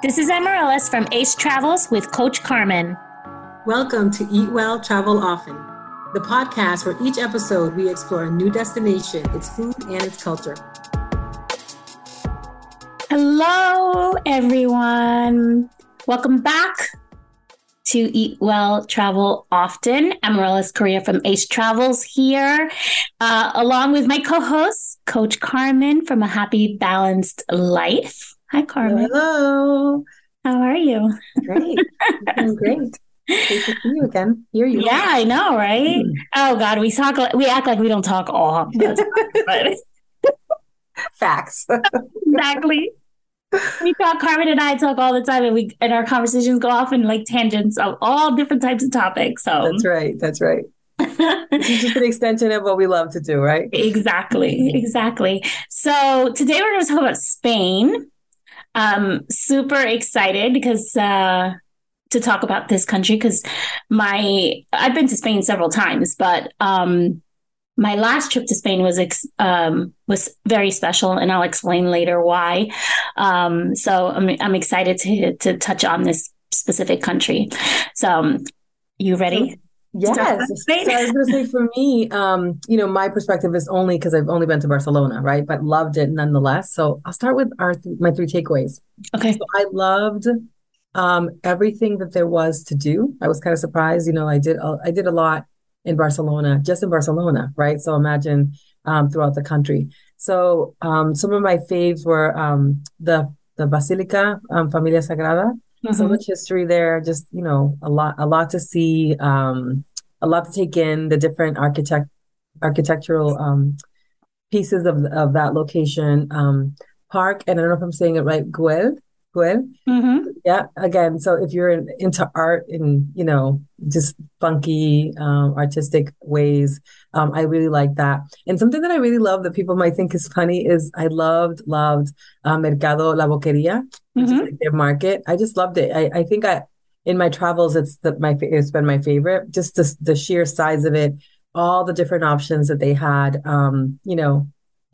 This is Amaryllis from Ace Travels with Coach Carmen. Welcome to Eat Well, Travel Often, the podcast where each episode we explore a new destination, its food, and its culture. Hello, everyone. Welcome back to Eat Well, Travel Often. Amaryllis Correa from Ace Travels here, along with my co-host, Coach Carmen from A Happy, Balanced Life. Hi, Carmen. Hello. How are you? Great. I'm great. Great to see you again. Here you are. Yeah, I know, right? Mm. Oh, God, we act like we don't talk all. Facts. Exactly. We talk, Carmen and I talk all the time, and our conversations go off in like tangents of all different types of topics. So That's right. It's just an extension of what we love to do, right? Exactly. So today we're going to talk about Spain. Super excited because to talk about this country because I've been to Spain several times, but my last trip to Spain was very special, and I'll explain later why. So I'm excited to touch on this specific country. So you ready? Yes. So I was going to say, for me, my perspective is only because I've only been to Barcelona, right? But loved it nonetheless. So I'll start with my three takeaways. Okay. So I loved everything that there was to do. I was kind of surprised. I did a lot in Barcelona, just in Barcelona, right? So imagine throughout the country. So some of my faves were the Basilica Familia Sagrada. Mm-hmm. So much history there, just, a lot to see, a lot to take in, the different architectural pieces of that location. Park, and I don't know if I'm saying it right, Güell. Mm-hmm. Yeah, again, so if you're into art in, just funky, artistic ways, I really like that. And something that I really love that people might think is funny is I loved Mercado La Boqueria, which mm-hmm. is like their market. I just loved it. I think in my travels, it's been my favorite, just the sheer size of it, all the different options that they had,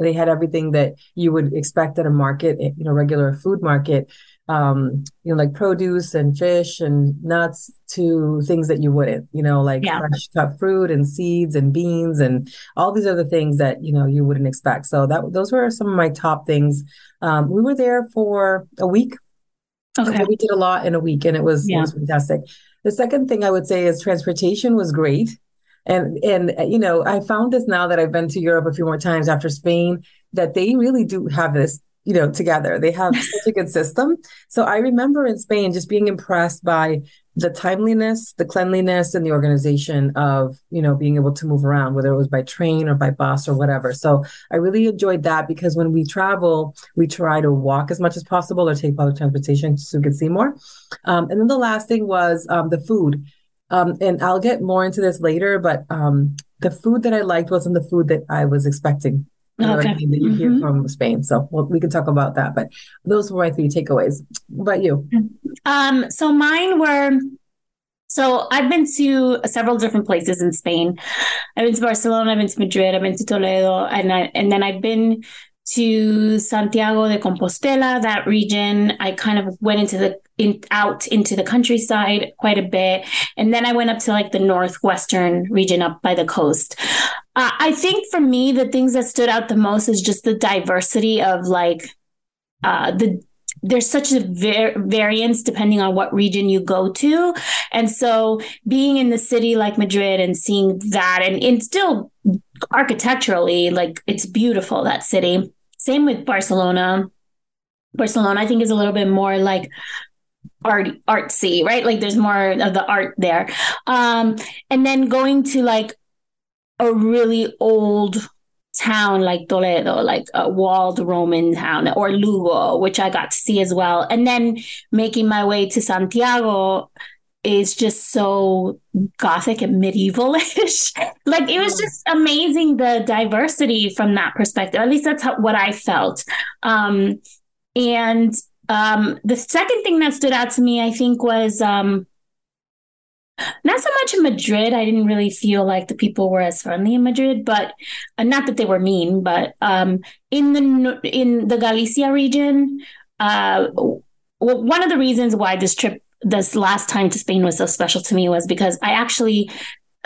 they had everything that you would expect at a market, regular food market, like produce and fish and nuts to things that you wouldn't, fresh cut fruit and seeds and beans and all these other things that, you wouldn't expect. So those were some of my top things. We were there for a week. Okay. So we did a lot in a week, and it was fantastic. The second thing I would say is transportation was great. And I found this now that I've been to Europe a few more times after Spain, that they really do have this, together. They have such a good system. So I remember in Spain just being impressed by the timeliness, the cleanliness, and the organization of, being able to move around, whether it was by train or by bus or whatever. So I really enjoyed that, because when we travel, we try to walk as much as possible or take public transportation so we could see more. And then the last thing was the food. And I'll get more into this later, but the food that I liked wasn't the food that I was expecting. Okay. Everything that you mm-hmm. hear from Spain. So we can talk about that. But those were my three takeaways. What about you? So mine were... So I've been to several different places in Spain. I've been to Barcelona, I've been to Madrid, I've been to Toledo, and then I've been to Santiago de Compostela, that region. I kind of went out into the countryside quite a bit. And then I went up to like the northwestern region up by the coast. I think for me, the things that stood out the most is just the diversity of there's such a variance depending on what region you go to. And so being in the city like Madrid and seeing that, and still architecturally, like it's beautiful, that city. Same with Barcelona. Barcelona, I think, is a little bit more like artsy, right? Like there's more of the art there. And then going to like a really old town like Toledo, like a walled Roman town, or Lugo, which I got to see as well. And then making my way to Santiago is just so Gothic and medievalish. Like it was just amazing, the diversity from that perspective. At least that's what I felt. And the second thing that stood out to me, I think, was not so much in Madrid. I didn't really feel like the people were as friendly in Madrid, but not that they were mean, but in the Galicia region, one of the reasons why this trip, this last time to Spain, was so special to me was because I actually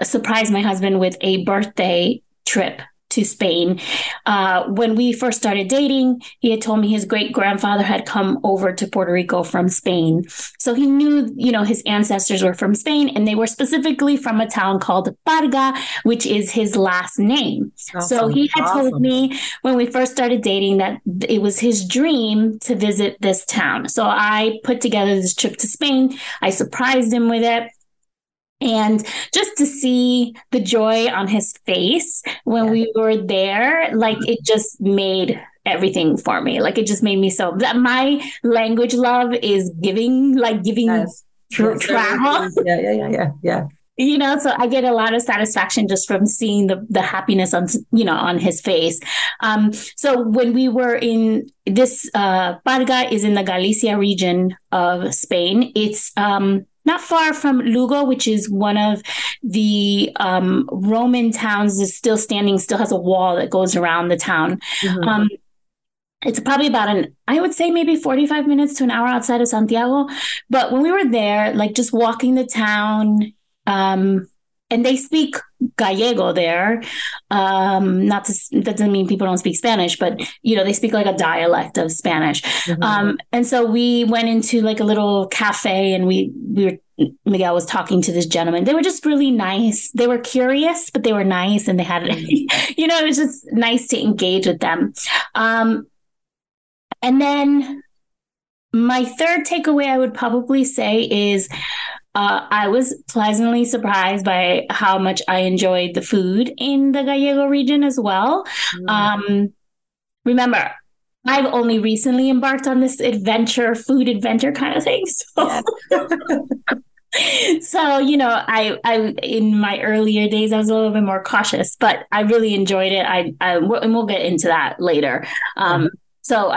surprised my husband with a birthday trip to Spain. When we first started dating, he had told me his great grandfather had come over to Puerto Rico from Spain. So he knew, you know, his ancestors were from Spain, and they were specifically from a town called Parga, which is his last name. Awesome. So he had told me when we first started dating that it was his dream to visit this town. So I put together this trip to Spain. I surprised him with it. And just to see the joy on his face when we were there, like, it just made everything for me. Like, it just made me so, that my language love is giving, like giving travel. Yeah. You know, so I get a lot of satisfaction just from seeing the happiness on, you know, on his face. So when we were in this, Parga is in the Galicia region of Spain. It's, not far from Lugo, which is one of the Roman towns, is still standing, still has a wall that goes around the town. Mm-hmm. It's probably about I would say maybe 45 minutes to an hour outside of Santiago. But when we were there, like just walking the town, and they speak Gallego there. That doesn't mean people don't speak Spanish, but, you know, they speak like a dialect of Spanish. Mm-hmm. And so we went into like a little cafe, and Miguel was talking to this gentleman. They were just really nice. They were curious, but they were nice, and they had, you know, it was just nice to engage with them. And then my third takeaway, I would probably say, is, I was pleasantly surprised by how much I enjoyed the food in the Gallego region as well. Mm. Remember, I've only recently embarked on this food adventure kind of thing. So, so you know, I in my earlier days, I was a little bit more cautious, but I really enjoyed it. And we'll get into that later. So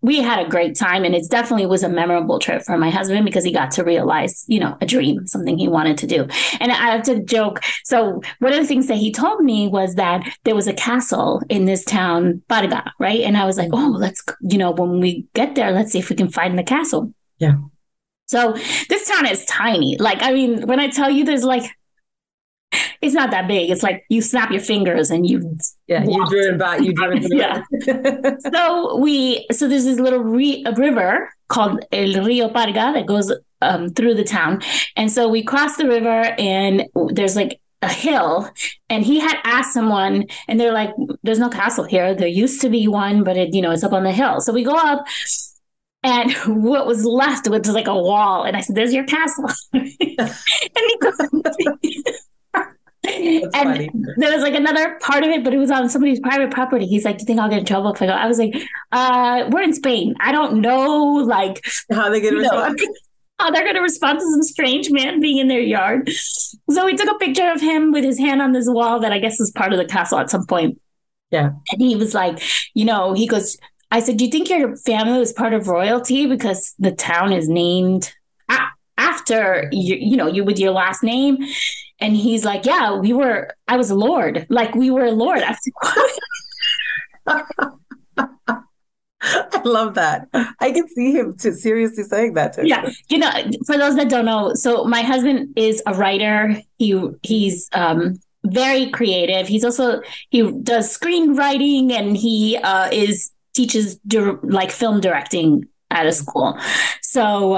we had a great time, and it definitely was a memorable trip for my husband because he got to realize, you know, a dream, something he wanted to do. And I have to joke. So one of the things that he told me was that there was a castle in this town, Parga, right? And I was like, oh, let's, you know, when we get there, let's see if we can find the castle. Yeah. So this town is tiny. Like, I mean, when I tell you there's like, it's not that big. It's like you snap your fingers and you driven by. Yeah. So there's this little river called El Rio Parga that goes through the town. And so we crossed the river, and there's like a hill, and he had asked someone, and they're like, there's no castle here. There used to be one, but it, you know, it's up on the hill. So we go up, and what was left was like a wall. And I said, there's your castle. And he goes, That's funny. There was like another part of it, but it was on somebody's private property. He's like, do you think I'll get in trouble if I go? I was like, we're in Spain. I don't know, like, how they're going to respond. How they're going to respond to some strange man being in their yard. So we took a picture of him with his hand on this wall that I guess was part of the castle at some point. Yeah. And he was like, you know, he goes, I said, do you think your family was part of royalty because the town is named after you, you know, you with your last name? And he's like, yeah, I was a lord. Like, we were a lord. I was like, what? I love that. I can see him seriously saying that to him. Yeah. You know, for those that don't know, so my husband is a writer. He's very creative. He's also, he does screenwriting, and he teaches film directing at a school. So,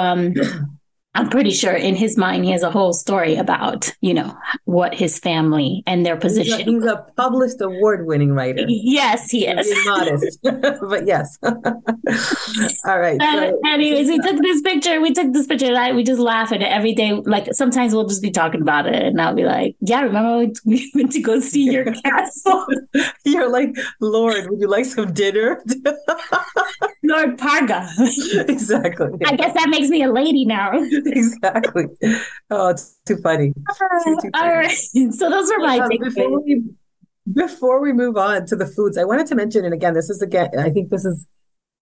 I'm pretty sure in his mind, he has a whole story about, you know, what his family and their position. He's a published award-winning writer. Yes, he is. He's modest, but yes. All right. So. Anyways, we took this picture and we just laugh at it every day. Like, sometimes we'll just be talking about it, and I'll be like, yeah, remember we went to go see your castle? You're like, Lord, would you like some dinner? Lord Parga. Exactly. I guess that makes me a lady now. Exactly. Oh, it's too funny. Too funny. All right. So those are my takeaways. Before we move on to the foods, I wanted to mention, and again, I think this is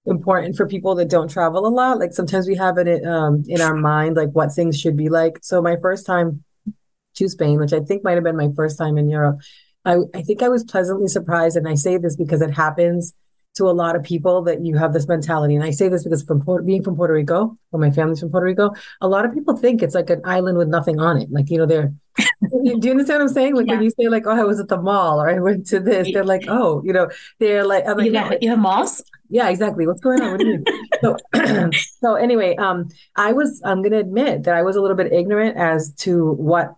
important for people that don't travel a lot. Like, sometimes we have it in our mind, like what things should be like. So my first time to Spain, which I think might've been my first time in Europe, I think I was pleasantly surprised. And I say this because it happens to a lot of people that you have this mentality. And I say this because from being from Puerto Rico, or my family's from Puerto Rico, a lot of people think it's like an island with nothing on it. Like, you know, they're, do you understand what I'm saying? Like yeah. when you say like, oh, I was at the mall or I went to this, they're like, oh, you know, they're like, I'm like, you have malls? Yeah, exactly. What's going on? What do you mean? So anyway, I'm going to admit that I was a little bit ignorant as to what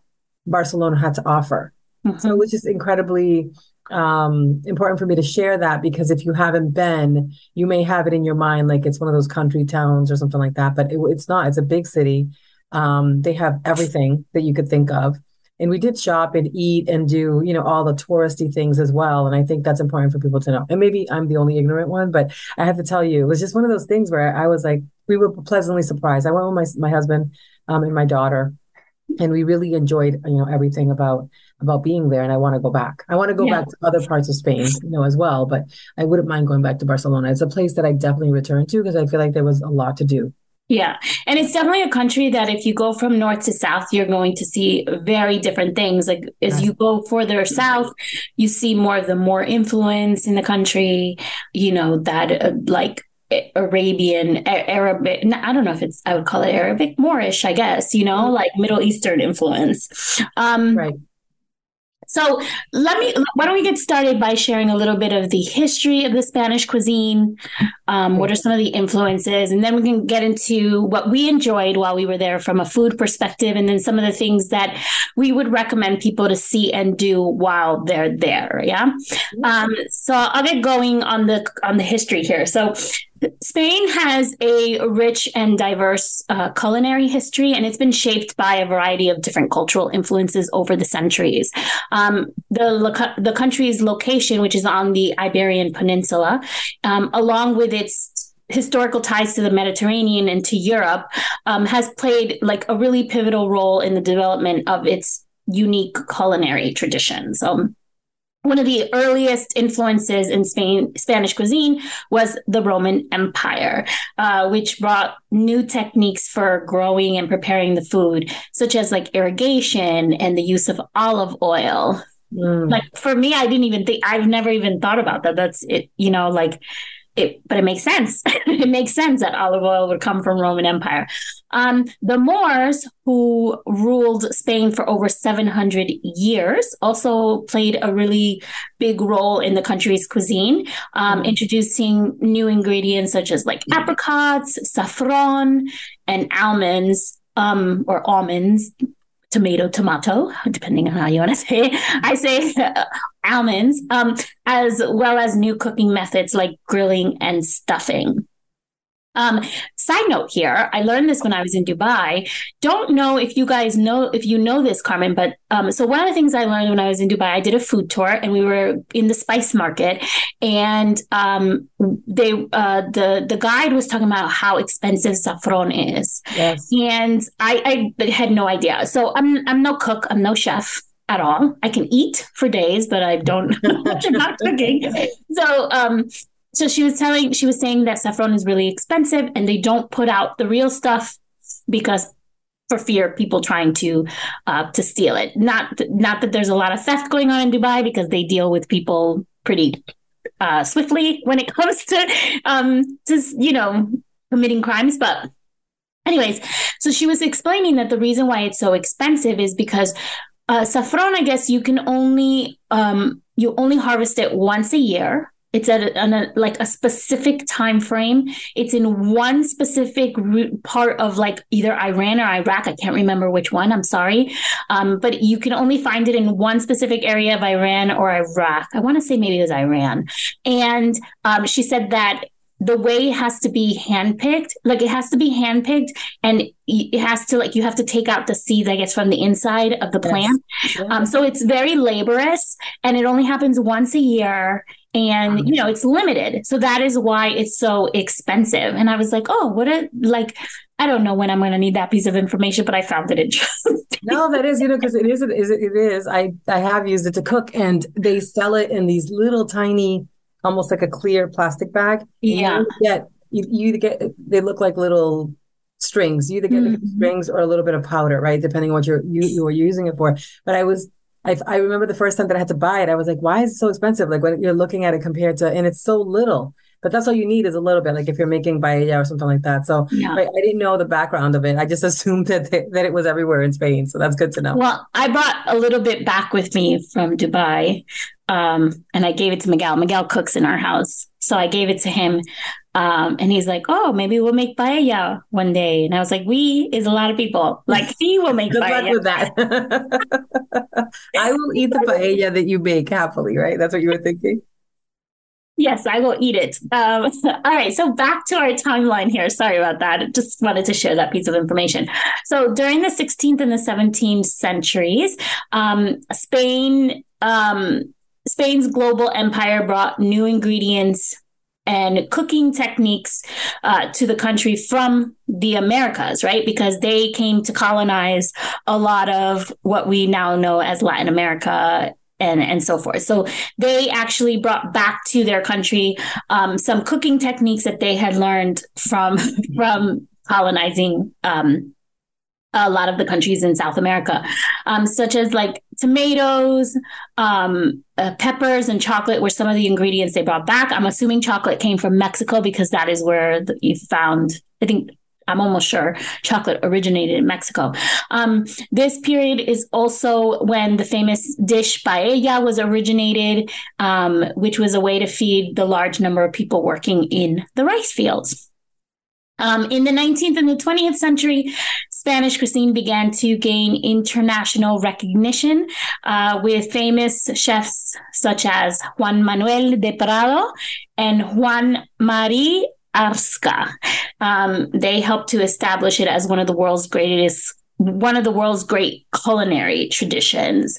Barcelona had to offer. Mm-hmm. So it was just incredibly important for me to share that, because if you haven't been, you may have it in your mind like it's one of those country towns or something like that, but it's not. It's a big city. They have everything that you could think of. And we did shop and eat and do, you know, all the touristy things as well. And I think that's important for people to know. And maybe I'm the only ignorant one, but I have to tell you, it was just one of those things where I was like, we were pleasantly surprised. I went with my husband and my daughter, and we really enjoyed, you know, everything about being there. And I want to go back. I want to go back to other parts of Spain, you know, as well. But I wouldn't mind going back to Barcelona. It's a place that I definitely return to because I feel like there was a lot to do. Yeah. And it's definitely a country that if you go from north to south, you're going to see very different things. Like as you go further south, you see more of the more influence in the country, you know, that like Arabian, Arabic, I don't know if it's, I would call it Arabic, Moorish, I guess, you know, like Middle Eastern influence. Right. So why don't we get started by sharing a little bit of the history of the Spanish cuisine? What are some of the influences? And then we can get into what we enjoyed while we were there from a food perspective. And then some of the things that we would recommend people to see and do while they're there. Yeah. So I'll get going on the history here. So Spain has a rich and diverse culinary history, and it's been shaped by a variety of different cultural influences over the centuries. The country's location, which is on the Iberian Peninsula, along with its historical ties to the Mediterranean and to Europe, has played like a really pivotal role in the development of its unique culinary traditions. One of the earliest influences in Spanish cuisine was the Roman Empire, which brought new techniques for growing and preparing the food, such as like irrigation and the use of olive oil. Like for me, I've never even thought about that. That's it, you know, like it, but it makes sense. It makes sense that olive oil would come from Roman Empire. The Moors, who ruled Spain for over 700 years, also played a really big role in the country's cuisine, introducing new ingredients such as like apricots, saffron, and almonds, tomato, depending on how you want to say it. I say almonds, as well as new cooking methods like grilling and stuffing. Side note here, I learned this when I was in Dubai. Don't know if you guys know, if you know this, Carmen, but so one of the things I learned when I was in Dubai, I did a food tour and we were in the spice market, and they the guide was talking about how expensive saffron is. Yes. And I had no idea. So I'm no cook, I'm no chef at all. I can eat for days, but I don't know much about cooking. So so she was saying that saffron is really expensive and they don't put out the real stuff because for fear of people trying to steal it. Not that there's a lot of theft going on in Dubai, because they deal with people pretty swiftly when it comes to you know, committing crimes. But anyways, so she was explaining that the reason why it's so expensive is because saffron, I guess you can only you only harvest it once a year. It's at a specific time frame. It's in one specific part of like either Iran or Iraq. I can't remember which one. I'm sorry. But you can only find it in one specific area of Iran or Iraq. I want to say maybe it was Iran. And she said that the way has to be handpicked, and it has to, like, you have to take out the seeds, I guess, from the inside of the plant. Yes. So it's very laborious and it only happens once a year. And, you know, it's limited. So that is why it's so expensive. And I was like, oh, I don't know when I'm going to need that piece of information, but I found it interesting. No, that is, you know, because it is. I have used it to cook, and they sell it in these little tiny, almost like a clear plastic bag. Yeah. You get, they look like little strings. You either get mm-hmm. strings or a little bit of powder, right? Depending on what you were using it for. But I remember the first time that I had to buy it, I was like, why is it so expensive? Like, when you're looking at it compared to, and it's so little. But that's all you need is a little bit, like if you're making paella or something like that. So yeah. I didn't know the background of it. I just assumed that it was everywhere in Spain. So that's good to know. Well, I brought a little bit back with me from Dubai, and I gave it to Miguel. Miguel cooks in our house. So I gave it to him. And he's like, oh, maybe we'll make paella one day. And I was like, we is a lot of people. Like, he will make good paella. Luck with that. I will eat the paella that you make happily, right? That's what you were thinking? Yes, I will eat it. All right. So back to our timeline here. Sorry about that. I just wanted to share that piece of information. So during the 16th and the 17th centuries, Spain's global empire brought new ingredients and cooking techniques to the country from the Americas, right? Because they came to colonize a lot of what we now know as Latin America and so forth. So they actually brought back to their country some cooking techniques that they had learned from colonizing a lot of the countries in South America, such as like tomatoes, peppers, and chocolate were some of the ingredients they brought back. I'm assuming chocolate came from Mexico because that is where you found, I think, I'm almost sure chocolate originated in Mexico. This period is also when the famous dish paella was originated, which was a way to feed the large number of people working in the rice fields. In the 19th and the 20th century, Spanish cuisine began to gain international recognition with famous chefs such as Juan Manuel de Prado and Juan María Arzca. They helped to establish it as one of the world's great culinary traditions.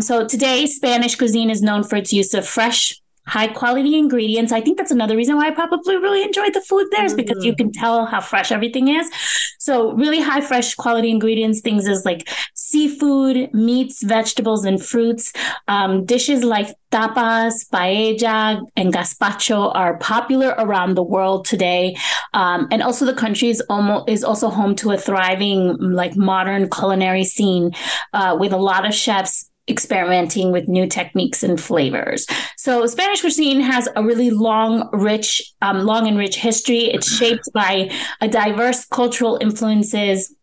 So today, Spanish cuisine is known for its use of fresh, high quality ingredients. I think that's another reason why I probably really enjoyed the food there is because you can tell how fresh everything is. So really high, fresh quality ingredients, things as like seafood, meats, vegetables, and fruits. Dishes like tapas, paella, and gazpacho are popular around the world today. And also the country is also home to a thriving, like modern culinary scene with a lot of chefs experimenting with new techniques and flavors. So Spanish cuisine has a really long and rich history. It's shaped by a diverse cultural influences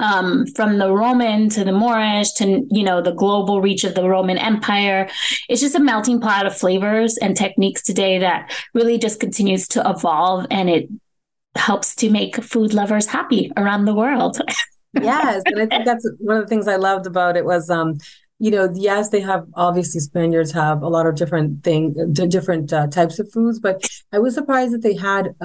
from the Roman to the Moorish to, the global reach of the Roman Empire. It's just a melting pot of flavors and techniques today that really just continues to evolve, and it helps to make food lovers happy around the world. Yes. And I think that's one of the things I loved about it was, yes, they have, obviously Spaniards have a lot of different types of foods, but I was surprised that they had,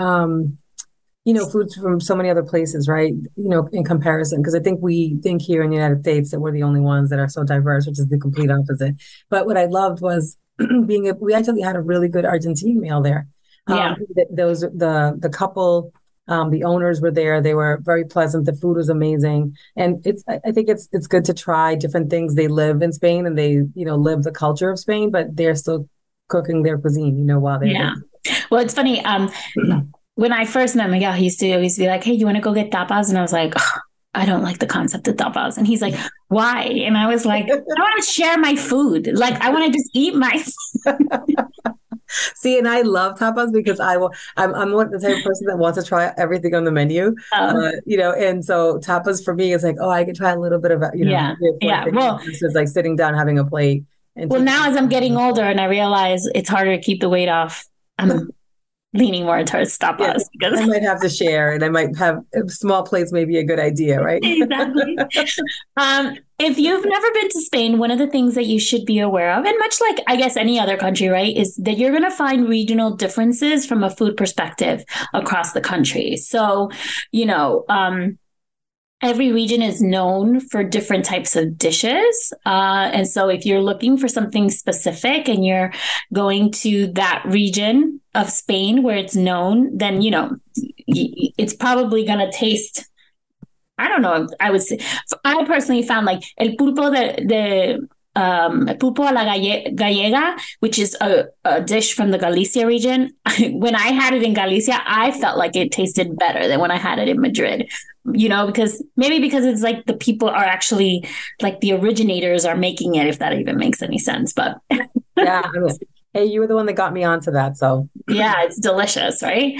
foods from so many other places, right? In comparison, because I think we think here in the United States that we're the only ones that are so diverse, which is the complete opposite. But what I loved was we actually had a really good Argentine meal there. The couple, the owners were there. They were very pleasant. The food was amazing. And I think it's good to try different things. They live in Spain and they, live the culture of Spain, but they're still cooking their cuisine, while they're there. Well, it's funny. When I first met Miguel, he used to always be like, hey, you want to go get tapas? And I was like, oh, I don't like the concept of tapas. And he's like, why? And I was like, I want to share my food. Like, I want to just eat my food. See, and I love tapas because I'm the type of person that wants to try everything on the menu, and so tapas for me is like, oh, I can try a little bit of, versus like sitting down, having a plate. And now as I'm getting older and I realize it's harder to keep the weight off, I'm leaning more towards tapas. Yeah, I might have to share and I might have small plates, maybe a good idea, right? Exactly. If you've never been to Spain, one of the things that you should be aware of, and much like, I guess, any other country, right, is that you're going to find regional differences from a food perspective across the country. So, every region is known for different types of dishes. And so if you're looking for something specific and you're going to that region of Spain where it's known, then, it's probably going to taste, I don't know. I would say I personally found like pulpo a la gallega, which is a dish from the Galicia region. When I had it in Galicia, I felt like it tasted better than when I had it in Madrid, because it's like the people are actually like the originators are making it, if that even makes any sense. But yeah. Hey, you were the one that got me onto that. So yeah, it's delicious, right?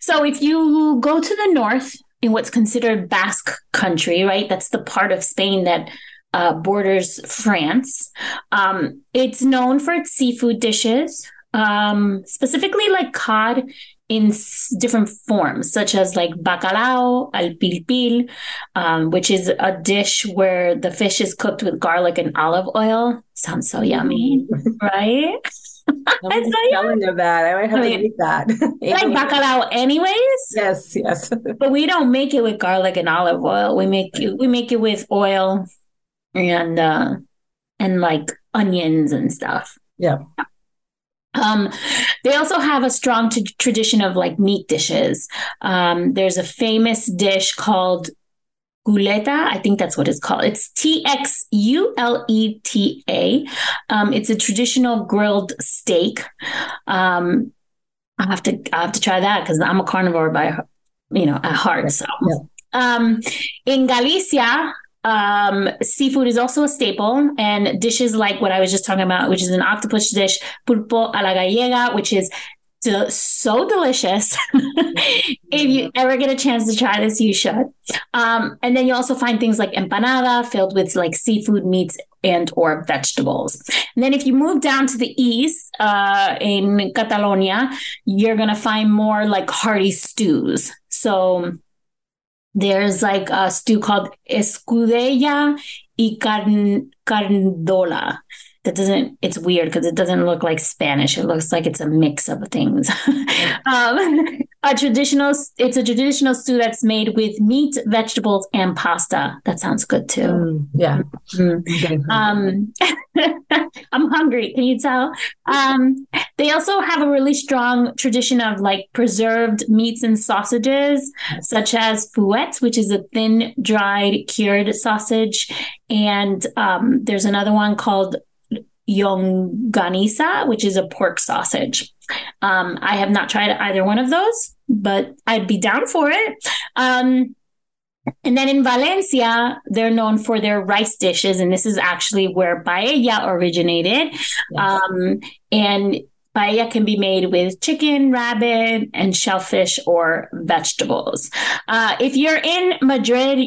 So if you go to the north in what's considered Basque country, right? That's the part of Spain that borders France. It's known for its seafood dishes, specifically like cod in different forms, such as like bacalao, al pil pil, which is a dish where the fish is cooked with garlic and olive oil. Sounds so yummy, right? I'm telling you that. I might have to eat that. Like bacalao anyways? Yes, yes. But we don't make it with garlic and olive oil. We make it with oil and like onions and stuff. Yeah. They also have a strong tradition of like meat dishes. There's a famous dish called Txuleta, I think that's what it's called. It's Txuleta. It's a traditional grilled steak. I have to try that because I'm a carnivore at heart. So, in Galicia, seafood is also a staple, and dishes like what I was just talking about, which is an octopus dish, pulpo a la gallega, which is so delicious. If you ever get a chance to try this, you should. And then you also find things like empanada filled with like seafood, meats, and or vegetables. And then if you move down to the east, in Catalonia, you're going to find more like hearty stews. So there's like a stew called escudella y carndola. It's weird because it doesn't look like Spanish. It looks like it's a mix of things. It's a traditional stew that's made with meat, vegetables, and pasta. That sounds good too. Yeah. Mm-hmm. I'm hungry. Can you tell? They also have a really strong tradition of like preserved meats and sausages, such as fouet, which is a thin, dried, cured sausage. And there's another one called Yonganisa, which is a pork sausage. I have not tried either one of those, but I'd be down for it. And then in Valencia, they're known for their rice dishes, and this is actually where paella originated. Yes. And paella can be made with chicken, rabbit, and shellfish or vegetables. If you're in Madrid,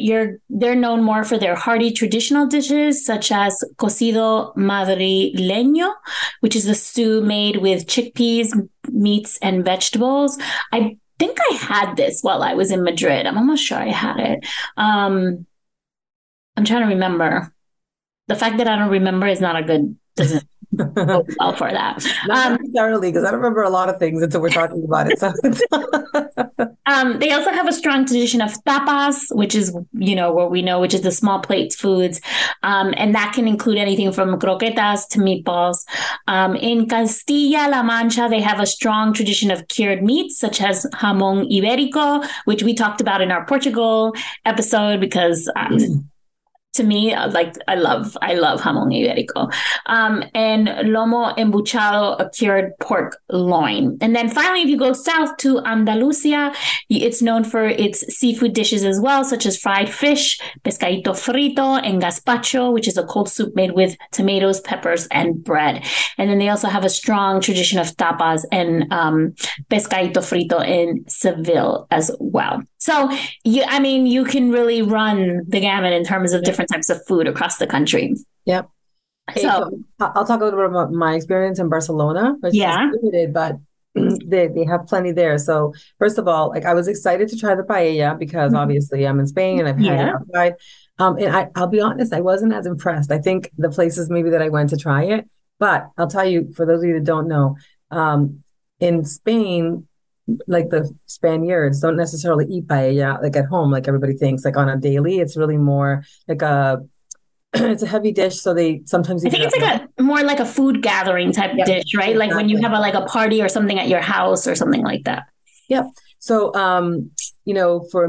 they're known more for their hearty traditional dishes, such as cocido madrileño, which is a stew made with chickpeas, meats, and vegetables. I think I had this while I was in Madrid. I'm almost sure I had it. I'm trying to remember. The fact that I don't remember is not a good... doesn't go well for that. Not necessarily, because I don't remember a lot of things until we're talking about it. So. They also have a strong tradition of tapas, which is, which is the small plate foods. And that can include anything from croquetas to meatballs. In Castilla-La Mancha, they have a strong tradition of cured meats, such as jamón ibérico, which we talked about in our Portugal episode, because... to me, like I love jamón ibérico, and lomo embuchado, a cured pork loin. And then finally, if you go south to Andalusia, it's known for its seafood dishes as well, such as fried fish, pescadito frito, and gazpacho, which is a cold soup made with tomatoes, peppers, and bread. And then they also have a strong tradition of tapas and pescadito frito in Seville as well. So, you can really run the gamut in terms of different types of food across the country. Yep. So I'll talk a little bit about my experience in Barcelona, which is limited, but they have plenty there. So first of all, like I was excited to try the paella because obviously I'm in Spain and I've had it outside. And I'll be honest, I wasn't as impressed. I think the places maybe that I went to try it, but I'll tell you, for those of you that don't know, in Spain, like the Spaniards don't necessarily eat paella like at home, like everybody thinks, like on a daily. It's really more like it's a heavy dish. So they sometimes eat it's like a more like a food gathering type dish, right? Exactly. Like when you have a party or something at your house or something like that. Yep. So, for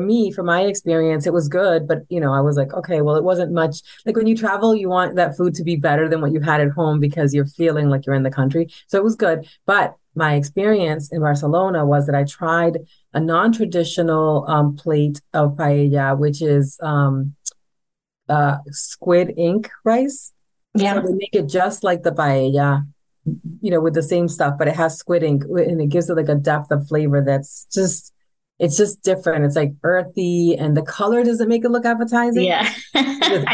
my experience, it was good, but I was like, okay, well, it wasn't much. Like when you travel, you want that food to be better than what you had at home because you're feeling like you're in the country. So it was good, but my experience in Barcelona was that I tried a non-traditional plate of paella, which is squid ink rice. Yeah. So they make it just like the paella, you know, with the same stuff, but it has squid ink, and it gives it like a depth of flavor that's just, it's just different. It's like earthy, and the color doesn't make it look appetizing. Yeah. It's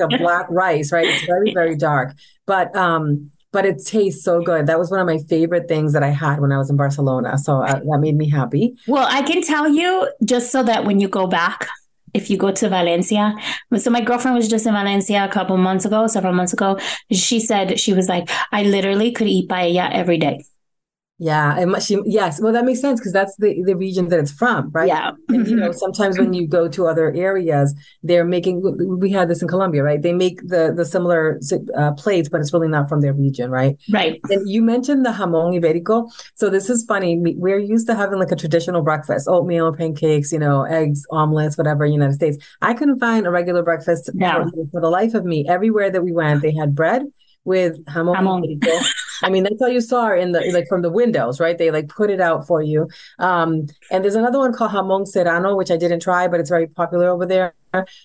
like a black rice, right? It's very, very dark, but it tastes so good. That was one of my favorite things that I had when I was in Barcelona. So that made me happy. Well, I can tell you just so that when you go back, if you go to Valencia, so my girlfriend was just in Valencia several months ago. She said, she was like, I literally could eat paella every day. Yeah. And she, yes. Well, that makes sense, because that's the region that it's from, right? Yeah. And, you know, sometimes when you go to other areas, they're making, we had this in Colombia, right? They make the similar plates, but it's really not from their region, right? Right. And you mentioned the jamón ibérico. So this is funny. We're used to having like a traditional breakfast, oatmeal, pancakes, you know, eggs, omelets, whatever, in the United States. I couldn't find a regular breakfast for the life of me. Everywhere that we went, they had bread with jamón ibérico. I mean, that's all you saw in the, like, from the windows, right? They like put it out for you. And there's another one called jamón serrano, which I didn't try, but it's very popular over there.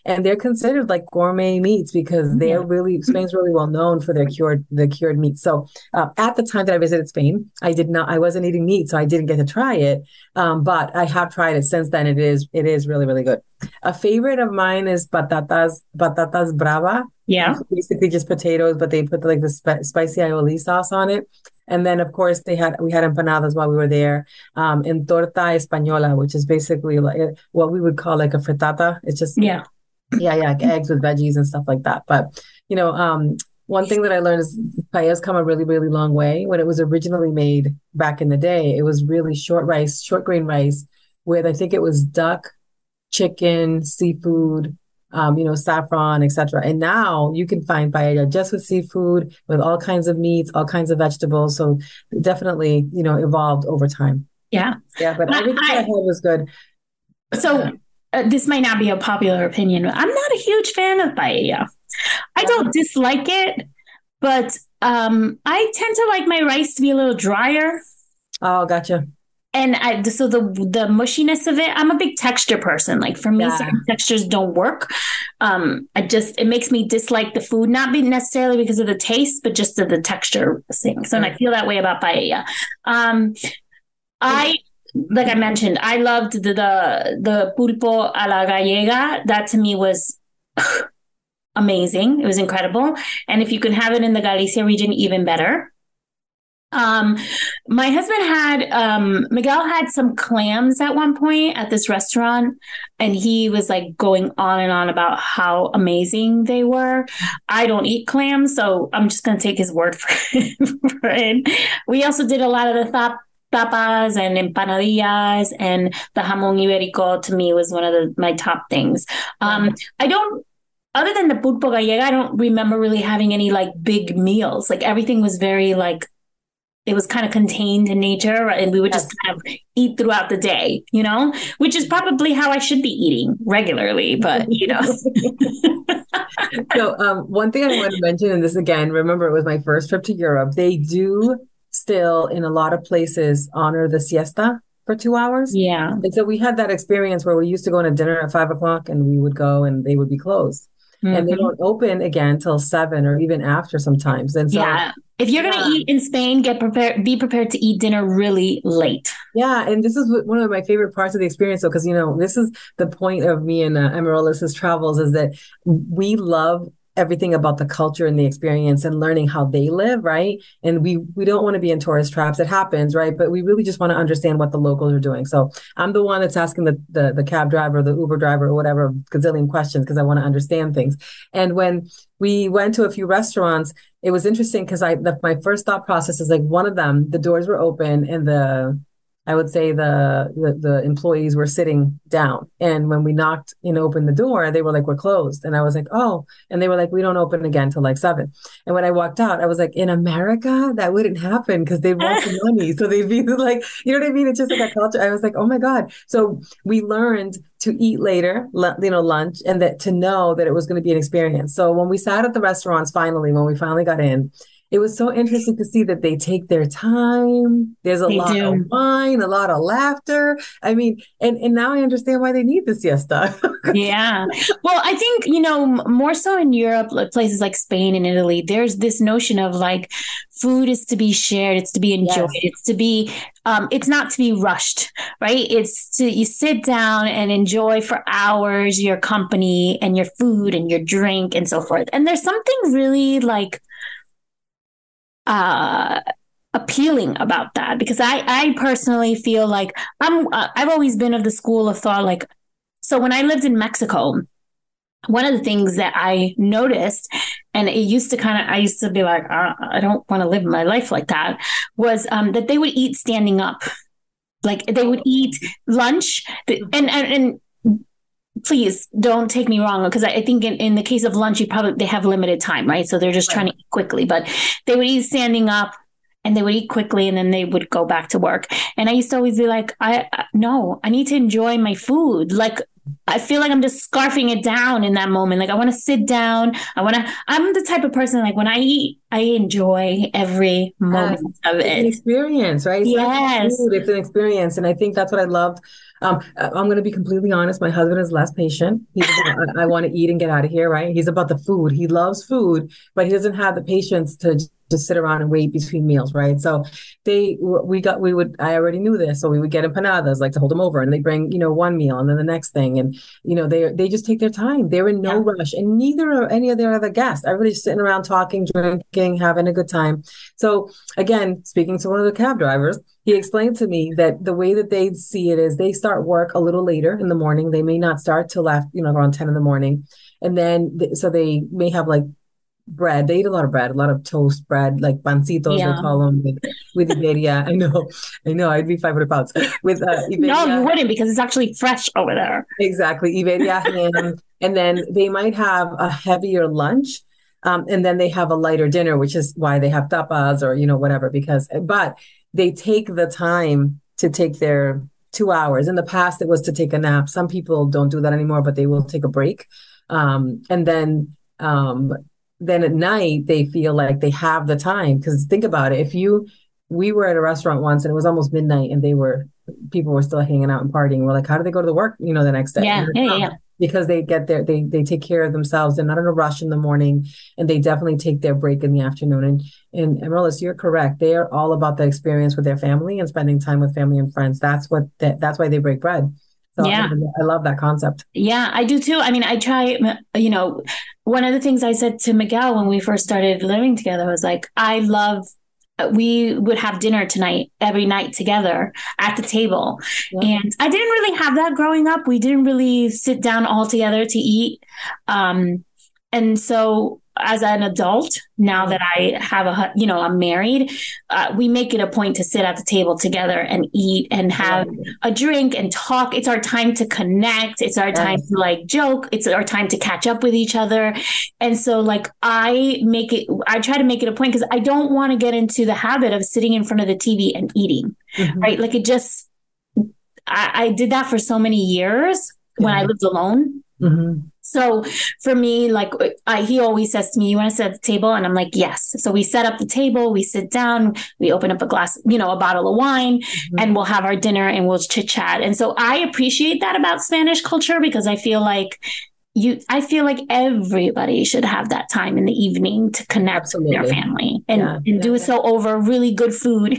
And they're considered like gourmet meats because they're really, Spain's really well known for their cured meats. So at the time that I visited Spain, I wasn't eating meat, so I didn't get to try it. But I have tried it since then. It is really, really good. A favorite of mine is patatas brava. Yeah. Basically just potatoes, but they put like the spicy aioli sauce on it. And then, of course, we had empanadas while we were there, and torta española, which is basically like what we would call like a frittata. It's just like eggs with veggies and stuff like that. But you know, one thing that I learned is paella's come a really, really long way. When it was originally made back in the day, it was really short grain rice with, I think it was duck, chicken, seafood, you know, saffron, etc. And now you can find paella just with seafood, with all kinds of meats, all kinds of vegetables. So definitely, you know, evolved over time. Yeah. Yeah. But everything I had was good. So this might not be a popular opinion, but I'm not a huge fan of paella. I don't dislike it, but I tend to like my rice to be a little drier. Oh, gotcha. And so the mushiness of it, I'm a big texture person. Like for me, certain textures don't work. It makes me dislike the food, not necessarily because of the taste, but just of the texture thing. So I feel that way about paella. Like I mentioned, I loved the pulpo a la gallega. That to me was amazing. It was incredible. And if you can have it in the Galicia region, even better. My husband had, Miguel had some clams at one point at this restaurant, and he was like going on and on about how amazing they were. I don't eat clams, so I'm just going to take his word for it. We also did a lot of the tapas and empanadillas, and the jamón ibérico to me was one of my top things. Other than the pulpo gallega, I don't remember really having any like big meals. Like everything was very like, it was kind of contained in nature, and we would just kind of eat throughout the day, you know, which is probably how I should be eating regularly, but you know. So one thing I want to mention, and this again, remember, it was my first trip to Europe. They do still in a lot of places honor the siesta for 2 hours. Yeah. And so we had that experience where we used to go on a dinner at 5 o'clock, and we would go and they would be closed. Mm-hmm. And they don't open again till 7 or even after sometimes. And so if you're going to eat in Spain, be prepared to eat dinner really late. Yeah. And this is one of my favorite parts of the experience, though, because, you know, this is the point of me and Amaryllis' travels, is that we love everything about the culture and the experience and learning how they live, right? And we don't want to be in tourist traps. It happens, right? But we really just want to understand what the locals are doing. So I'm the one that's asking the cab driver, the Uber driver, or whatever, gazillion questions, because I want to understand things. And when we went to a few restaurants, it was interesting because my first thought process is like, one of them, the doors were open and I would say the employees were sitting down. And when we knocked and opened the door, they were like, we're closed. And I was like, oh, and they were like, we don't open again till like 7. And when I walked out, I was like, in America, that wouldn't happen because they want the money. So they'd be like, you know what I mean? It's just like a culture. I was like, oh my God. So we learned to eat later, you know, lunch, and that to know that it was going to be an experience. So when we sat at the restaurants, when we finally got in, it was so interesting to see that they take their time. There's a lot of wine, a lot of laughter. I mean, and now I understand why they need the siesta. Yeah. Well, I think, more so in Europe, like places like Spain and Italy, there's this notion of like food is to be shared. It's to be enjoyed. Yes. It's to be, it's not to be rushed, right? You sit down and enjoy for hours your company and your food and your drink and so forth. And there's something really like appealing about that, because I personally feel like I've always been of the school of thought, like, so when I lived in Mexico, one of the things that I noticed, and it used to I used to be like, I don't want to live my life like that, was that they would eat standing up. Like they would eat lunch and please don't take me wrong, because I think in the case of lunch, they have limited time, right? So they're just trying to eat quickly, but they would eat standing up and they would eat quickly and then they would go back to work. And I used to always be like, I need to enjoy my food. Like, I feel like I'm just scarfing it down in that moment. Like I want to sit down. I'm the type of person, like when I eat, I enjoy every moment of it. It's an experience, right? It's yes. It's an experience. And I think that's what I loved. I'm going to be completely honest. My husband is less patient. He's I want to eat and get out of here, right? He's about the food. He loves food, but he doesn't have the patience to just sit around and wait between meals, right? So I already knew this. So we would get empanadas, like to hold them over, and they bring, one meal and then the next thing. And, they just take their time. They're in no rush, and neither are any of their other guests. Everybody's sitting around talking, drinking, having a good time. So again, speaking to one of the cab drivers, he explained to me that the way that they see it is they start work a little later in the morning. They may not start till after, around 10 in the morning. And then, so they may have like bread. They eat a lot of bread, a lot of toast bread, like pancitos, they call them, with Iberia. I know, I'd be 500 pounds. With Iberia. No, you wouldn't, because it's actually fresh over there. Exactly, Iberia ham. And then they might have a heavier lunch. And then they have a lighter dinner, which is why they have tapas or, whatever, but they take the time to take their 2 hours. In the past, it was to take a nap. Some people don't do that anymore, but they will take a break. And then at night, they feel like they have the time. Because think about it. We were at a restaurant once and it was almost midnight and people were still hanging out and partying. We're like, how do they go to the work, the next day? Yeah. Because they get there, they take care of themselves. They're not in a rush in the morning, and they definitely take their break in the afternoon. And Amaryllis, you're correct. They are all about the experience with their family and spending time with family and friends. That's why they break bread. So yeah. I love that concept. Yeah, I do too. I mean, I try, one of the things I said to Miguel when we first started living together was like, we would have dinner tonight, every night together at the table. Yeah. And I didn't really have that growing up. We didn't really sit down all together to eat. And so as an adult, now that I have I'm married, we make it a point to sit at the table together and eat and have a drink and talk. It's our time to connect. It's our time to like joke. It's our time to catch up with each other. And so like I try to make it a point, because I don't want to get into the habit of sitting in front of the TV and eating, right? Like I did that for so many years when I lived alone. Mm-hmm. So for me, like he always says to me, you want to sit at the table? And I'm like, yes. So we set up the table, we sit down, we open up a glass, a bottle of wine, and we'll have our dinner and we'll chit chat. And so I appreciate that about Spanish culture, because I feel like everybody should have that time in the evening to connect with their family and do so over really good food.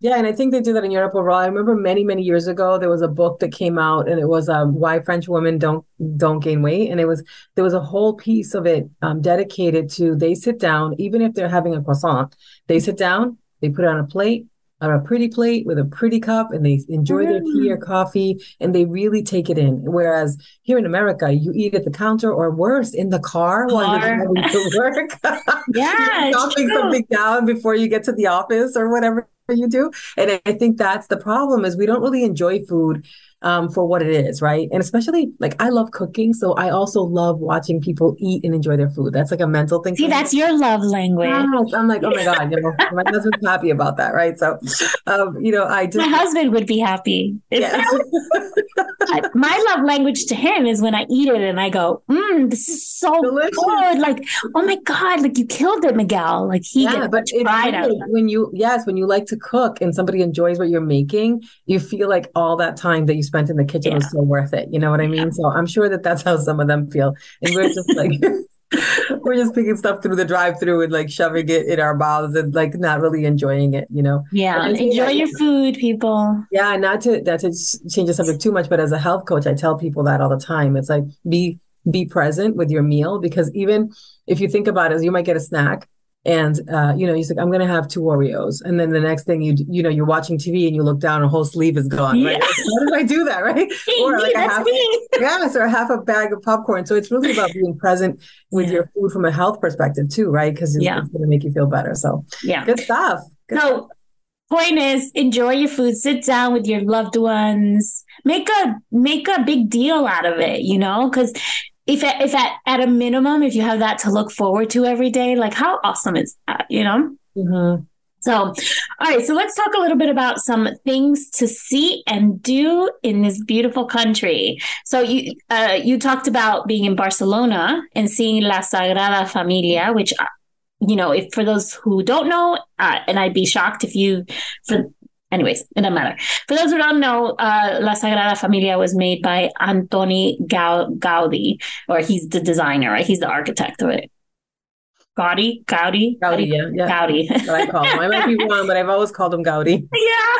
Yeah, and I think they do that in Europe overall. I remember many, many years ago there was a book that came out, and it was Why French Women Don't Gain Weight, and there was a whole piece of it dedicated to, they sit down, even if they're having a croissant, they sit down, they put it on a plate, on a pretty plate with a pretty cup, and they enjoy their tea or coffee, and they really take it in. Whereas here in America, you eat at the counter, or worse, in the car while you're having to work. Yeah, you're chopping something down before you get to the office or whatever you do. And I think that's the problem, is we don't really enjoy food for what it is, right? And especially, like, I love cooking, so I also love watching people eat and enjoy their food. That's like a mental thing. See, that's your love language. Yes. I'm like, oh my God, my husband's happy about that, right? So, I just... My husband would be happy. Yes. my love language to him is when I eat it and I go, this is so delicious. Good. Like, oh my God, like you killed it, Miguel. Like he gets pride out of it. When you like to cook and somebody enjoys what you're making, you feel like all that time that you spent in the kitchen was so worth it. You know what I mean? Yeah. So I'm sure that that's how some of them feel. And we're just like, we're just picking stuff through the drive-through and like shoving it in our mouths and like not really enjoying it, you know? Yeah. Enjoy your food, people. Yeah. Not to change the subject too much, but as a health coach, I tell people that all the time. It's like, be present with your meal, because even if you think about it, you might get a snack and, you say, I'm going to have 2 Oreos. And then the next thing you're watching TV and you look down and a whole sleeve is gone. Right? Yeah. Why did I do that? Right. Or like or half a bag of popcorn. So it's really about being present with your food from a health perspective too. Right. Cause it's going to make you feel better. So good stuff. So point is, enjoy your food, sit down with your loved ones, make a big deal out of it, cause if at a minimum, if you have that to look forward to every day, like how awesome is that, Mm-hmm. So, all right. So let's talk a little bit about some things to see and do in this beautiful country. So you talked about being in Barcelona and seeing La Sagrada Familia, which, if for those who don't know, and I'd be shocked if you, anyways, it doesn't matter. For those who don't know, La Sagrada Familia was made by Antoni Gaudí, or he's the designer, right? He's the architect of it. Gaudí. Yeah. Gaudí. That's what I call him. I might be wrong, but I've always called him Gaudí. Yeah.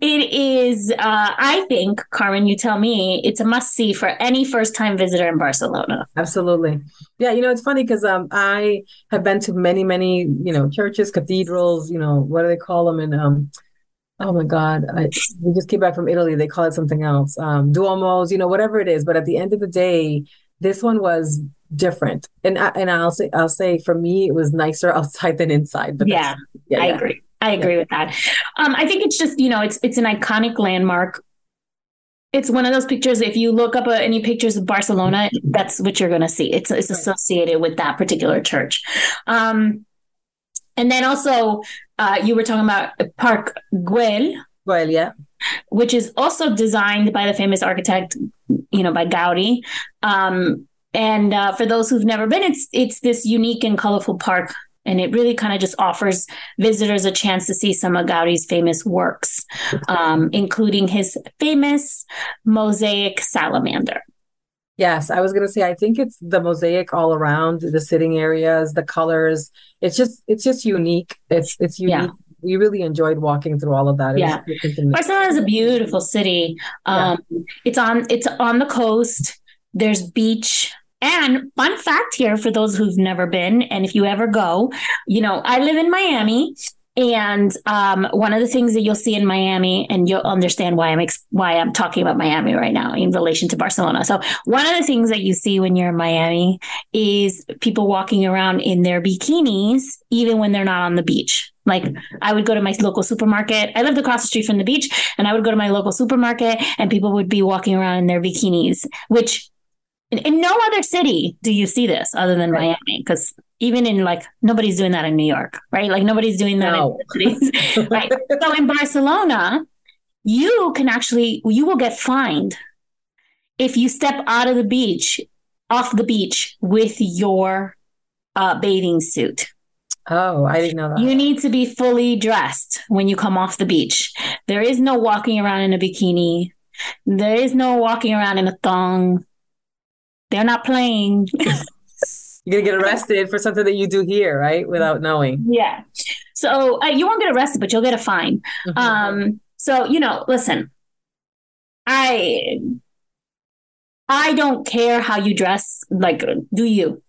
It is, I think, Carmen, you tell me, it's a must-see for any first-time visitor in Barcelona. Absolutely. Yeah, it's funny because I have been to many, many, churches, cathedrals, what do they call them? And oh my God, we just came back from Italy. They call it something else, Duomos, whatever it is. But at the end of the day, this one was different, and I'll say for me it was nicer outside than inside. But I agree with that. I think it's just it's an iconic landmark. It's one of those pictures. If you look up any pictures of Barcelona, that's what you're going to see. It's associated with that particular church. And then also you were talking about Parc Güell, which is also designed by the famous architect, by Gaudí. And for those who've never been, it's this unique and colorful park, and it really kind of just offers visitors a chance to see some of Gaudí's famous works, including his famous mosaic salamander. Yes, I was going to say, I think it's the mosaic all around, the sitting areas, the colors. It's just unique. It's unique. Yeah. We really enjoyed walking through all of that. Barcelona is a beautiful city. It's on the coast. There's beach. And fun fact here for those who've never been, and if you ever go, I live in Miami, and one of the things that you'll see in Miami, and you'll understand why I'm talking about Miami right now in relation to Barcelona. So one of the things that you see when you're in Miami is people walking around in their bikinis, even when they're not on the beach. Like I would go to my local supermarket. I lived across the street from the beach, and I would go to my local supermarket and people would be walking around in their bikinis, which in no other city do you see this other than Miami. Cause even in nobody's doing that in New York, right? Like nobody's doing that in the cities, right? So in Barcelona, you will get fined if you step off the beach with your bathing suit. Oh, I didn't know that. You need to be fully dressed when you come off the beach. There is no walking around in a bikini. There is no walking around in a thong. They're not playing. You're going to get arrested for something that you do here, right? Without knowing. Yeah. So you won't get arrested, but you'll get a fine. Mm-hmm. Listen, I don't care how you dress. Like, do you?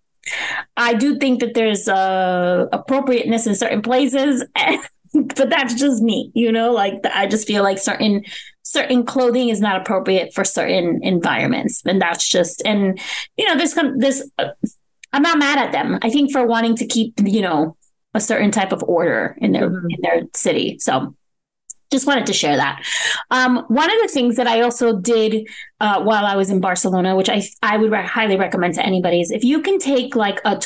I do think that there's appropriateness in certain places, but that's just me, I just feel like certain clothing is not appropriate for certain environments. And that's just, I'm not mad at them. I think for wanting to keep, a certain type of order in their, mm-hmm. in their city. So just wanted to share that. One of the things that I also did while I was in Barcelona, which I would highly recommend to anybody, is if you can take a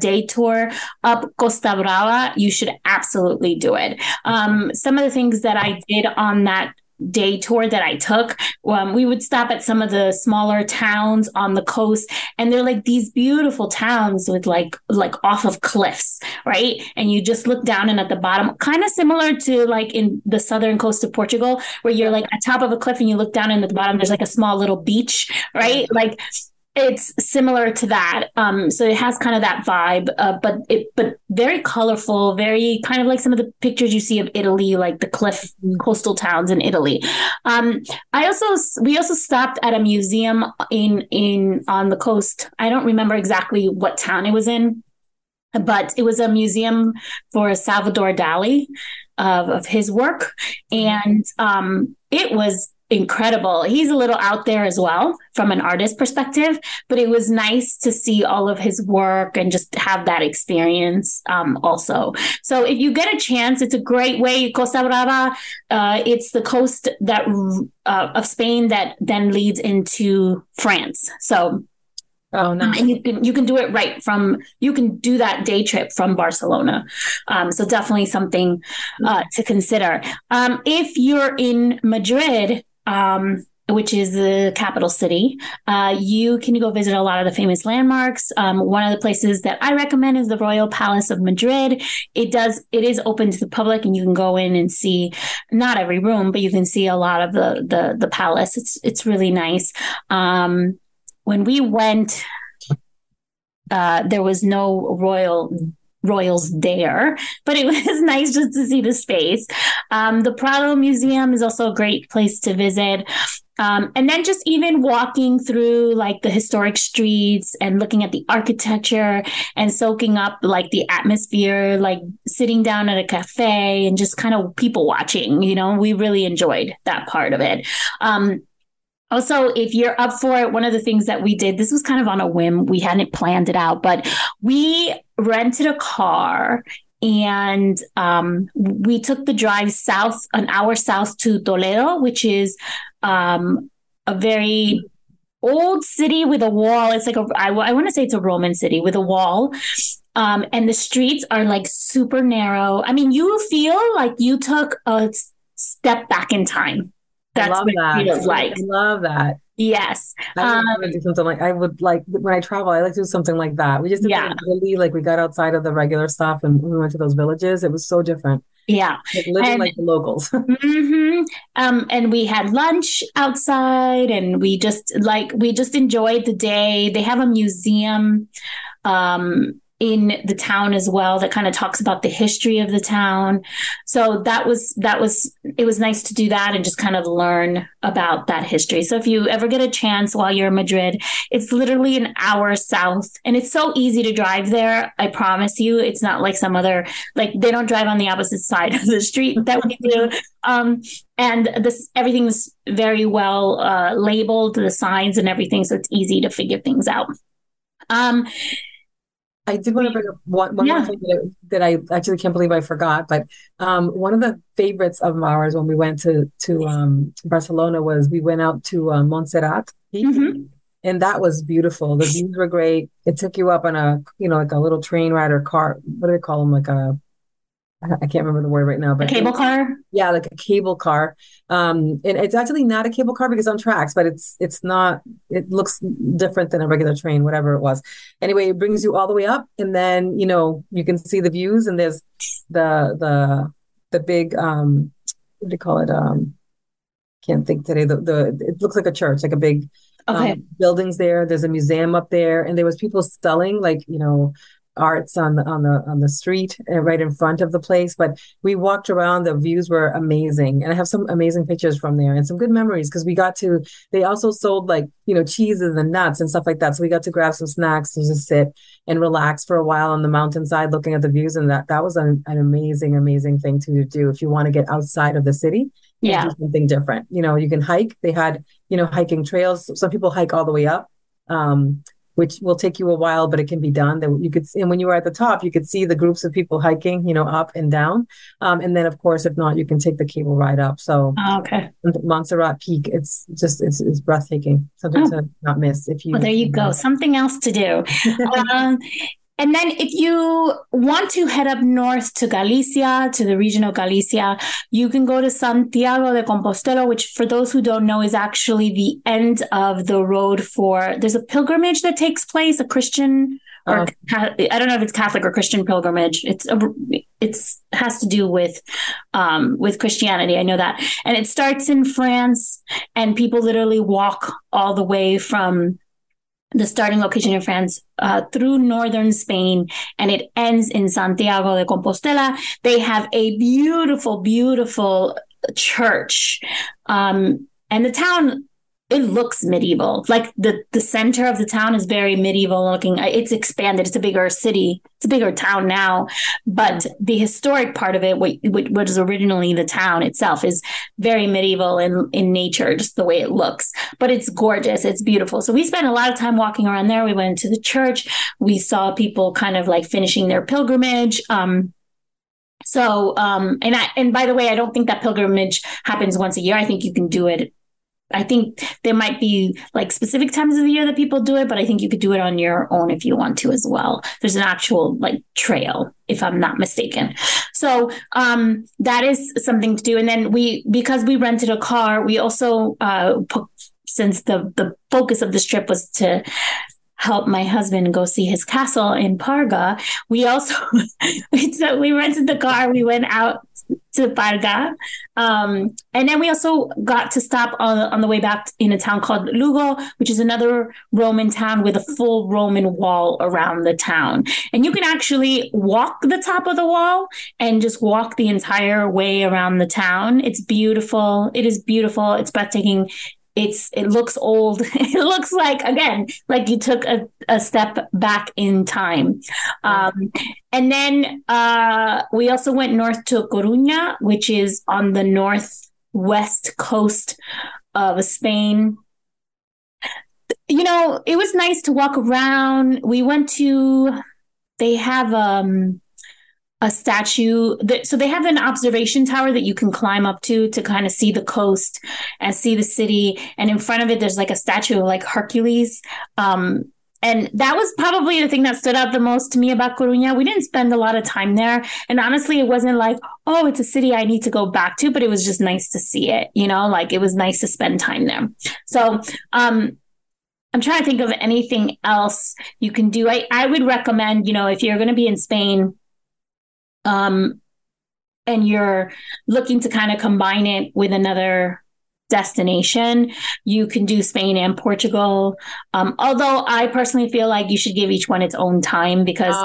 day tour up Costa Brava, you should absolutely do it. Some of the things that I did on that day tour that I took, we would stop at some of the smaller towns on the coast, and they're like these beautiful towns with like off of cliffs, right? And you just look down, and at the bottom, kind of similar to like in the southern coast of Portugal, where you're like at top of a cliff and you look down, and at the bottom there's like a small little beach, right? Like it's similar to that. So it has kind of that vibe, but very colorful, very kind of like some of the pictures you see of Italy, like the cliff coastal towns in Italy. We also stopped at a museum in on the coast. I don't remember exactly what town it was in, but it was a museum for Salvador Dali of his work. And it was incredible. He's a little out there as well from an artist perspective, but it was nice to see all of his work and just have that experience also. So if you get a chance, it's a great way. Costa Brava, it's the coast that of Spain that then leads into France. So oh, nice. And you can do it right from, you can do that day trip from Barcelona. So definitely something to consider. If you're in Madrid, which is the capital city, you can go visit a lot of the famous landmarks. One of the places that I recommend is the Royal Palace of Madrid. It is open to the public, and you can go in and see not every room, but you can see a lot of the palace. It's really nice. When we went, there was no royals there, but it was nice just to see the space. The Prado Museum is also a great place to visit. And then just even walking through like the historic streets and looking at the architecture and soaking up like the atmosphere, like sitting down at a cafe and just kind of people watching, you know, we really enjoyed that part of it. Also, if you're up for it, one of the things that we did, this was kind of on a whim. We hadn't planned it out, but we rented a car and we took the drive south, an hour south to Toledo, which is a very old city with a wall. It's like I want to say it's a Roman city with a wall. And the streets are like super narrow. I mean, you feel like you took a step back in time. That's what that. It feels like. I love that. Yes. I would do something like, I would like, when I travel, I like to do something like that. We just did really, like we got outside of the regular stuff and we went to those villages. It was so different. Yeah. Like living like the locals. Mm-hmm. And we had lunch outside and we just enjoyed the day. They have a museum in the town as well that kind of talks about the history of the town. So it was nice to do that and just kind of learn about that history. So if you ever get a chance while you're in Madrid, it's literally an hour south and it's so easy to drive there. I promise you, it's not like some other, like they don't drive on the opposite side of the street that we do. And this, everything's very well labeled, the signs and everything. So it's easy to figure things out. I did want to bring up one more thing that I actually can't believe I forgot, but one of the favorites of ours when we went to Barcelona was we went out to Montserrat, mm-hmm. and that was beautiful. The views were great. It took you up on a, you know, like a little train ride or car. What do they call them? Like a, I can't remember the word right now, but a cable car. Yeah, like a cable car. And it's actually not a cable car because it's on tracks, but it's not, it looks different than a regular train, whatever it was. Anyway, it brings you all the way up and then, you know, you can see the views and there's the big, what do you call it? Can't think today. It looks like a church, like a big buildings there. There's a museum up there and there was people selling like, you know, arts on the street right in front of the place, but we walked around. The views were amazing, and I have some amazing pictures from there and some good memories because we got to. They also sold like you know cheeses and nuts and stuff like that, so we got to grab some snacks and just sit and relax for a while on the mountainside, looking at the views, and that was an amazing thing to do if you want to get outside of the city. Yeah, do something different. You know, you can hike. They had you know hiking trails. Some people hike all the way up. Which will take you a while, but it can be done. That you could, and when you were at the top, you could see the groups of people hiking, you know, up and down. And then, of course, if not, you can take the cable ride up. So, Montserrat Peak, it's just it's breathtaking. Something to not miss. If you, well, there you go. Something else to do. And then if you want to head up north to Galicia, to the region of Galicia, you can go to Santiago de Compostela, which for those who don't know is actually the end of the road for, there's a pilgrimage that takes place, a Christian, or I don't know if it's Catholic or Christian pilgrimage. It's has to do with Christianity. I know that. And it starts in France, and people literally walk all the way from the starting location in France through northern Spain, and it ends in Santiago de Compostela. They have a beautiful, beautiful church. And the town, it looks medieval. Like the center of the town is very medieval looking. It's expanded. It's a bigger city. It's a bigger town now. But the historic part of it, what is originally the town itself, is very medieval in nature, just the way it looks. But it's gorgeous. It's beautiful. So we spent a lot of time walking around there. We went to the church. We saw people kind of like finishing their pilgrimage. And by the way, I don't think that pilgrimage happens once a year. I think you can do it. I think there might be like specific times of the year that people do it, but I think you could do it on your own if you want to as well. There's an actual like trail, if I'm not mistaken. So that is something to do. And then because we rented a car, we also, since the focus of this trip was to help my husband go see his castle in Parga, we also, so we rented the car, we went out to Parga. And then we also got to stop on the way back in a town called Lugo, which is another Roman town with a full Roman wall around the town. And you can actually walk the top of the wall and just walk the entire way around the town. It's beautiful. It is beautiful. It's breathtaking. It looks old. It looks like, again, like you took a step back in time. And then we also went north to Coruña, which is on the northwest coast of Spain. You know, it was nice to walk around. We went to, they have a statue. So they have an observation tower that you can climb up to kind of see the coast and see the city. And in front of it, there's like a statue of like Hercules. And that was probably the thing that stood out the most to me about Coruña. We didn't spend a lot of time there. And honestly, it wasn't like, oh, it's a city I need to go back to, but it was just nice to see it, you know, like it was nice to spend time there. So, I'm trying to think of anything else you can do. I would recommend, you know, if you're going to be in Spain, and you're looking to kind of combine it with another destination, you can do Spain and Portugal. Although I personally feel like you should give each one its own time, because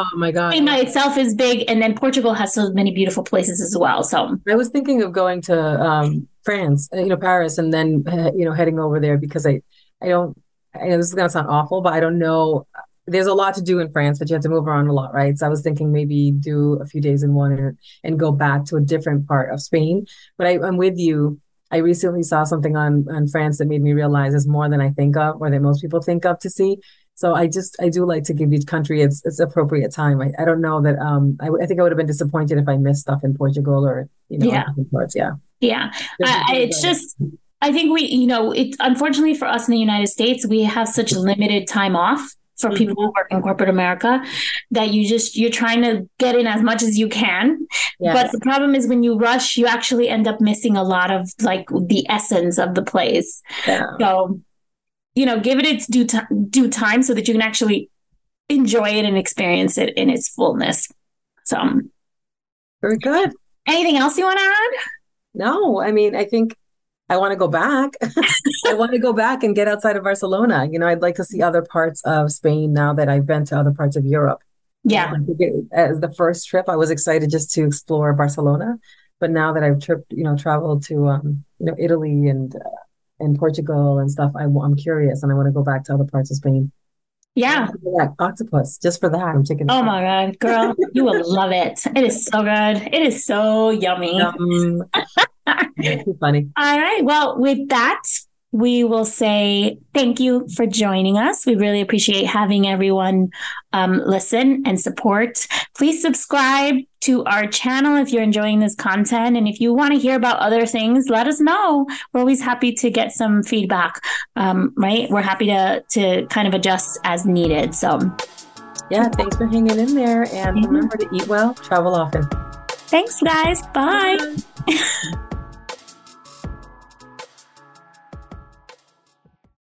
Spain by itself is big, and then Portugal has so many beautiful places as well. So I was thinking of going to France, you know, Paris, and then you know, heading over there, because I know this is gonna sound awful, but I don't know. There's a lot to do in France, but you have to move around a lot, right? So I was thinking maybe do a few days in one and go back to a different part of Spain. But I'm with you. I recently saw something on France that made me realize there's more than I think of, or that most people think of to see. So I do like to give each country its appropriate time. I don't know that, I think I would have been disappointed if I missed stuff in Portugal or, you know, different parts. Yeah. I think we, you know, it's unfortunately for us in the United States, we have such limited time off for people who work in corporate America, that you're trying to get in as much as you can. Yes. But the problem is when you rush, you actually end up missing a lot of like the essence of the place. Yeah. So, you know, give it its due time so that you can actually enjoy it and experience it in its fullness. So very good. Anything else you want to add? No, I mean, I think I want to go back. I want to go back and get outside of Barcelona. You know, I'd like to see other parts of Spain now that I've been to other parts of Europe. Yeah. As the first trip, I was excited just to explore Barcelona. But now that I've traveled to, you know, Italy and Portugal and stuff, I'm curious, and I want to go back to other parts of Spain. Yeah. Octopus, just for that. I'm taking Oh my God, girl, you will love it. It is so good. It is so yummy. That's too funny. All right. Well, with that, we will say thank you for joining us. We really appreciate having everyone listen and support. Please subscribe to our channel if you're enjoying this content. And if you want to hear about other things, let us know. We're always happy to get some feedback, right? We're happy to kind of adjust as needed. So Yeah, thanks for hanging in there. And remember to eat well, travel often. Thanks, guys. Bye.